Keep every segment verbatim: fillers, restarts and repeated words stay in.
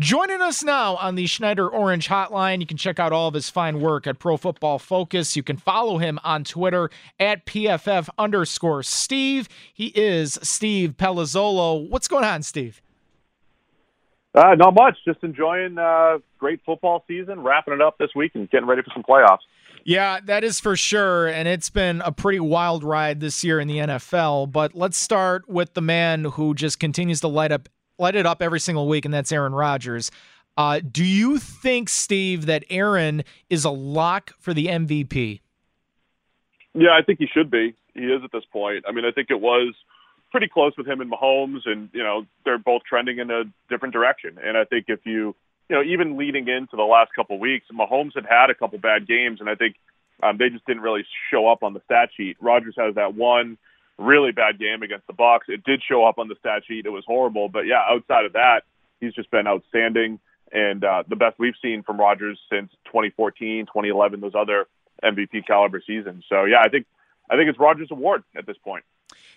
Joining us now on the Schneider Orange Hotline, you can check out all of his fine work at Pro Football Focus. You can follow him on Twitter at P F F underscore Steve. He is Steve Palazzolo. What's going on, Steve? Uh, not much. Just enjoying uh, great football season, wrapping it up this week and getting ready for some playoffs. Yeah, that is for sure, and it's been a pretty wild ride this year in the N F L. But let's start with the man who just continues to light up Light it up every single week, and that's Aaron Rodgers. Uh, do you think, Steve, that Aaron is a lock for the M V P? Yeah, I think he should be. He is at this point. I mean, I think it was pretty close with him and Mahomes, and, you know, they're both trending in a different direction. And I think if you, you know, even leading into the last couple of weeks, Mahomes had had a couple bad games, and I think um, they just didn't really show up on the stat sheet. Rodgers has that one really bad game against the Bucs. It did show up on the stat sheet. It was horrible. But, yeah, outside of that, he's just been outstanding and uh, the best we've seen from Rodgers since twenty fourteen, twenty eleven, those other M V P caliber seasons. So, yeah, I think I think it's Rodgers' award at this point.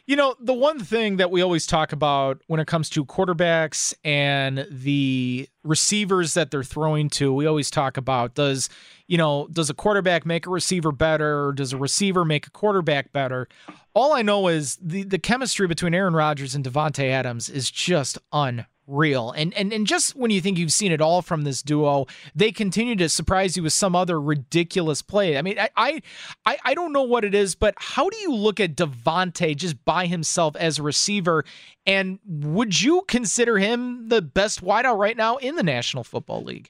You know, the one thing that we always talk about when it comes to quarterbacks and the receivers that they're throwing to, we always talk about does, you know, does a quarterback make a receiver better? Or does a receiver make a quarterback better? All I know is the, the chemistry between Aaron Rodgers and Davante Adams is just unreal. And, and, and just when you think you've seen it all from this duo, they continue to surprise you with some other ridiculous play. I mean, I, I, I don't know what it is, but how do you look at Davante just by himself as a receiver? And would you consider him the best wideout right now in the National Football League?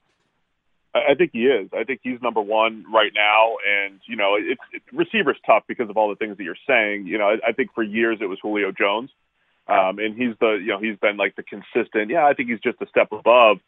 I think he is. I think he's number one right now. And, you know, it's it, receiver's tough because of all the things that you're saying. You know, I, I think for years it was Julio Jones. Um, and he's the, you know, he's been like the consistent. Yeah, I think he's just a step above.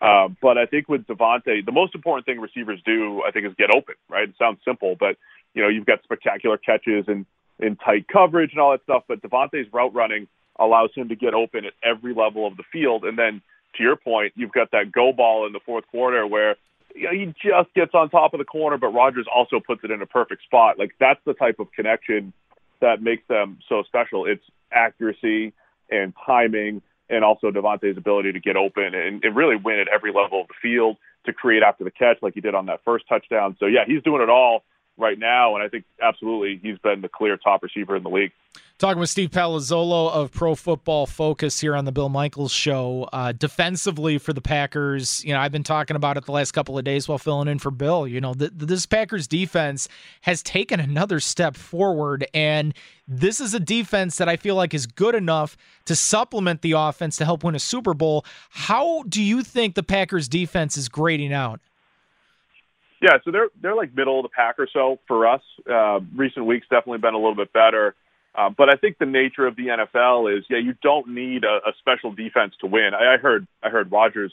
Uh, but I think with Davante, the most important thing receivers do, I think, is get open, right? It sounds simple, but, you know, you've got spectacular catches and, and tight coverage and all that stuff. But Davante's route running allows him to get open at every level of the field. And then, to your point, you've got that go ball in the fourth quarter where, you know, he just gets on top of the corner, but Rodgers also puts it in a perfect spot. Like, that's the type of connection that makes them so special. It's accuracy and timing and also Davante's ability to get open and, and really win at every level of the field, to create after the catch like he did on that first touchdown. So, yeah, he's doing it all right now, and I think absolutely he's been the clear top receiver in the league. Talking with Steve Palazzolo of Pro Football Focus here on the Bill Michaels Show. Uh, defensively for the Packers, you know, I've been talking about it the last couple of days while filling in for Bill. You know, the, this Packers defense has taken another step forward, and this is a defense that I feel like is good enough to supplement the offense to help win a Super Bowl. How do you think the Packers defense is grading out? Yeah, so they're they're like middle of the pack or so for us. Uh, recent weeks definitely been a little bit better. Uh, but I think the nature of the N F L is, yeah, you don't need a, a special defense to win. I, I heard I heard Rodgers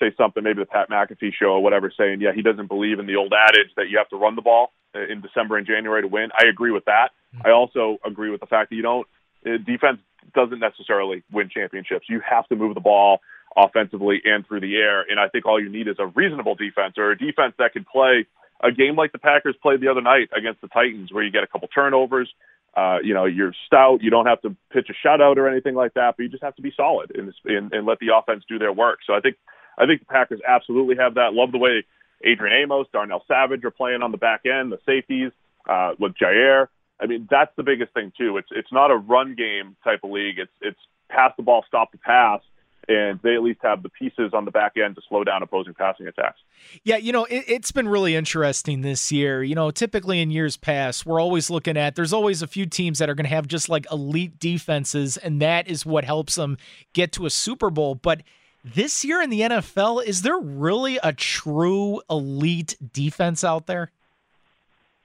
say something, maybe the Pat McAfee show or whatever, saying, yeah, he doesn't believe in the old adage that you have to run the ball in December and January to win. I agree with that. I also agree with the fact that you don't uh, defense doesn't necessarily win championships. You have to move the ball offensively and through the air, and I think all you need is a reasonable defense, or a defense that can play a game like the Packers played the other night against the Titans, where you get a couple turnovers. Uh, you know, you're stout. You don't have to pitch a shutout or anything like that, but you just have to be solid and, and, and let the offense do their work. So I think I think the Packers absolutely have that. Love the way Adrian Amos, Darnell Savage are playing on the back end, the safeties uh, with Jair. I mean, that's the biggest thing too. It's it's not a run game type of league. It's it's pass the ball, stop the pass. and they at least have the pieces on the back end to slow down opposing passing attacks. Yeah, you know, it, it's been really interesting this year. You know, typically in years past, we're always looking at, there's always a few teams that are going to have just like elite defenses, and that is what helps them get to a Super Bowl. But this year in the N F L, is there really a true elite defense out there?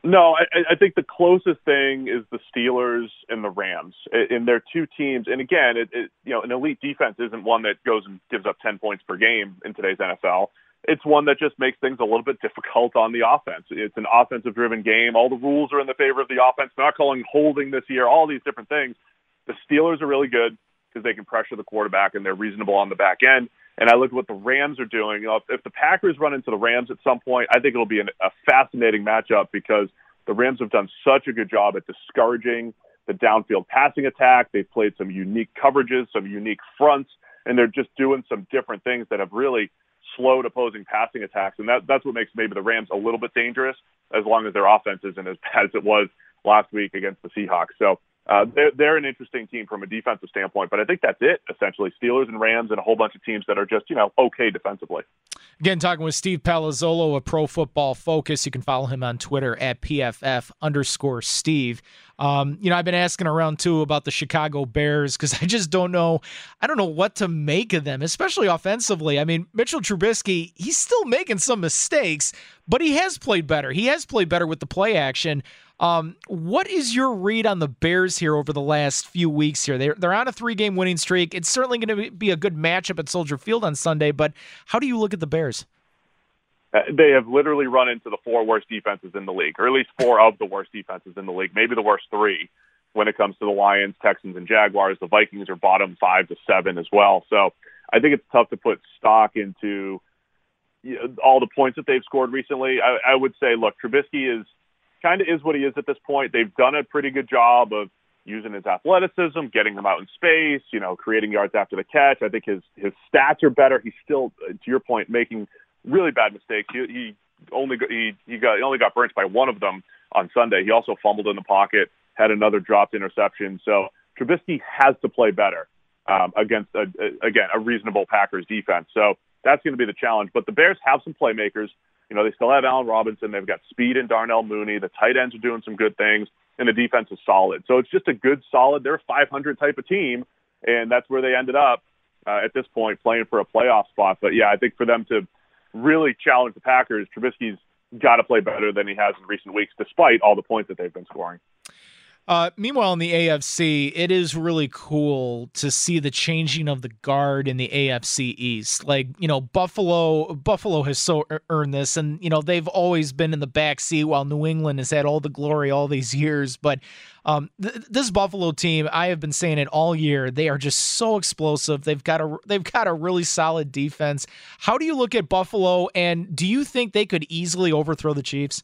No, I, I think the closest thing is the Steelers and the Rams, and they're two teams. And again, it, it, you know, an elite defense isn't one that goes and gives up ten points per game in today's N F L. It's one that just makes things a little bit difficult on the offense. It's an offensive-driven game. All the rules are in the favor of the offense. They're not calling holding this year, all these different things. The Steelers are really good because they can pressure the quarterback, and they're reasonable on the back end. And I look at what the Rams are doing. You know, if, if the Packers run into the Rams at some point, I think it'll be an, a fascinating matchup because the Rams have done such a good job at discouraging the downfield passing attack. They've played some unique coverages, some unique fronts, and they're just doing some different things that have really slowed opposing passing attacks. And that, that's what makes maybe the Rams a little bit dangerous, as long as their offense isn't as bad as it was last week against the Seahawks. So Uh, they're, they're an interesting team from a defensive standpoint, but I think that's it, essentially. Steelers and Rams and a whole bunch of teams that are just, you know, okay defensively. Again, talking with Steve Palazzolo of Pro Football Focus. You can follow him on Twitter at PFF underscore Steve. Um, you know, I've been asking around, too, about the Chicago Bears because I just don't know. I don't know what to make of them, especially offensively. I mean, Mitchell Trubisky, he's still making some mistakes, but he has played better. He has played better with the play action. Um, what is your read on the Bears here over the last few weeks here? They're, they're on a three-game winning streak. It's certainly going to be a good matchup at Soldier Field on Sunday, but how do you look at the Bears? Uh, they have literally run into the four worst defenses in the league, or at least four of the worst defenses in the league, maybe the worst three when it comes to the Lions, Texans, and Jaguars. The Vikings are bottom five to seven as well. So I think it's tough to put stock into, you know, all the points that they've scored recently. I, I would say, look, Trubisky is kind of is what he is at this point. They've done a pretty good job of using his athleticism, getting him out in space, you know, creating yards after the catch. I think his, his stats are better. He's still, to your point, making really bad mistakes. He, he only he, he got he only got burnt by one of them on Sunday. He also fumbled in the pocket, had another dropped interception. So Trubisky has to play better um, against a, a, again a reasonable Packers defense. So that's going to be the challenge. But the Bears have some playmakers. You know, they still have Allen Robinson. They've got speed in Darnell Mooney. The tight ends are doing some good things, and the defense is solid. So it's just a good, solid, they're a five hundred type of team, and that's where they ended up uh, at this point, playing for a playoff spot. But, yeah, I think for them to really challenge the Packers, Trubisky's got to play better than he has in recent weeks, despite all the points that they've been scoring. Uh, meanwhile, in the A F C, it is really cool to see the changing of the guard in the A F C East. Like, you know, Buffalo Buffalo has so earned this, and, you know, they've always been in the backseat while New England has had all the glory all these years. But um, th- this Buffalo team, I have been saying it all year, they are just so explosive. They've got a, they've got a really solid defense. How do you look at Buffalo, and do you think they could easily overthrow the Chiefs?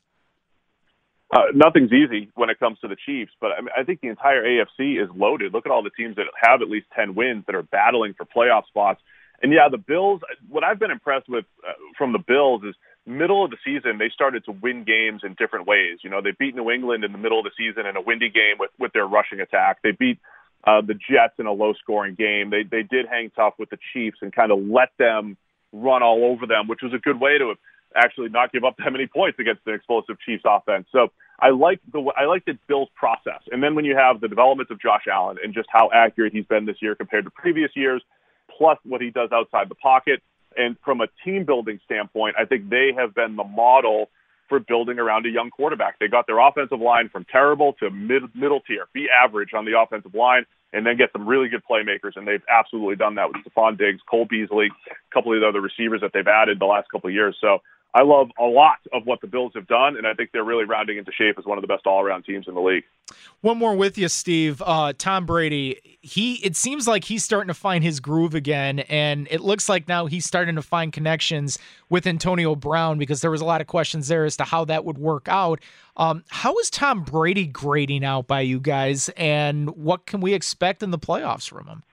Uh, nothing's easy when it comes to the Chiefs, but I mean, I think the entire A F C is loaded. Look at all the teams that have at least ten wins that are battling for playoff spots. And, yeah, the Bills, what I've been impressed with uh, from the Bills is middle of the season, they started to win games in different ways. You know, they beat New England in the middle of the season in a windy game with, with their rushing attack. They beat uh, the Jets in a low-scoring game. They, they did hang tough with the Chiefs and kind of let them run all over them, which was a good way to have actually not give up that many points against the explosive Chiefs offense. So I like the I like the Bills process. And then when you have the developments of Josh Allen and just how accurate he's been this year compared to previous years, plus what he does outside the pocket. And from a team-building standpoint, I think they have been the model for building around a young quarterback. They got their offensive line from terrible to mid, middle tier, be average on the offensive line, and then get some really good playmakers, and they've absolutely done that with Stefon Diggs, Cole Beasley, a couple of the other receivers that they've added the last couple of years. So I love a lot of what the Bills have done, and I think they're really rounding into shape as one of the best all-around teams in the league. One more with you, Steve. Uh, Tom Brady, he it seems like he's starting to find his groove again, and it looks like now he's starting to find connections with Antonio Brown because there was a lot of questions there as to how that would work out. Um, how is Tom Brady grading out by you guys, and what can we expect in the playoffs from him?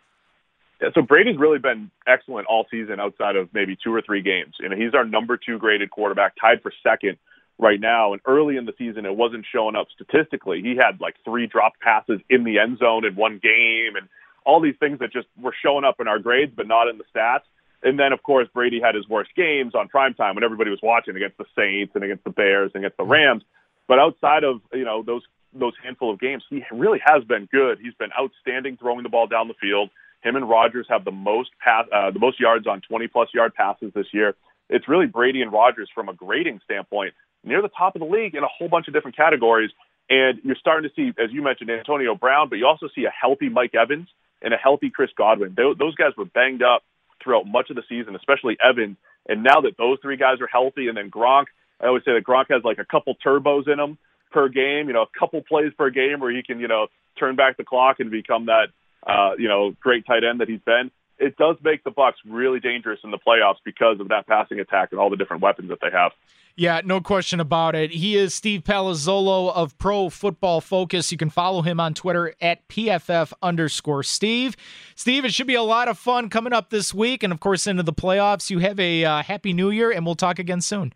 Yeah, so Brady's really been excellent all season outside of maybe two or three games. You know, he's our number two graded quarterback, tied for second right now. And early in the season, it wasn't showing up statistically. He had like three dropped passes in the end zone in one game and all these things that just were showing up in our grades but not in the stats. And then, of course, Brady had his worst games on primetime when everybody was watching against the Saints and against the Bears and against the Rams. But outside of, you know, those those handful of games, he really has been good. He's been outstanding throwing the ball down the field. Him and Rodgers have the most pass, uh, the most yards on twenty-plus yard passes this year. It's really Brady and Rodgers from a grading standpoint near the top of the league in a whole bunch of different categories. And you're starting to see, as you mentioned, Antonio Brown, but you also see a healthy Mike Evans and a healthy Chris Godwin. Those guys were banged up throughout much of the season, especially Evans. And now that those three guys are healthy, and then Gronk, I always say that Gronk has like a couple turbos in him per game, you know, a couple plays per game where he can, you know, turn back the clock and become that, uh, you know, great tight end that he's been. It does make the Bucs really dangerous in the playoffs because of that passing attack and all the different weapons that they have. Yeah, no question about it. He is Steve Palazzolo of Pro Football Focus. You can follow him on Twitter at PFF underscore Steve. Steve, it should be a lot of fun coming up this week and, of course, into the playoffs. You have a uh, happy New Year, and we'll talk again soon.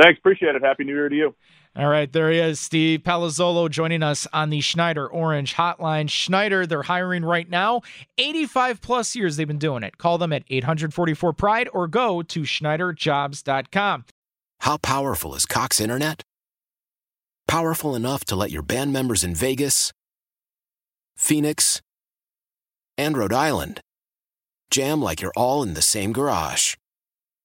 Thanks. Appreciate it. Happy New Year to you. All right, there he is, Steve Palazzolo, joining us on the Schneider Orange Hotline. Schneider, they're hiring right now. eighty-five plus years they've been doing it. Call them at eight hundred forty-four pride or go to schneider jobs dot com. How powerful is Cox Internet? Powerful enough to let your band members in Vegas, Phoenix, and Rhode Island jam like you're all in the same garage.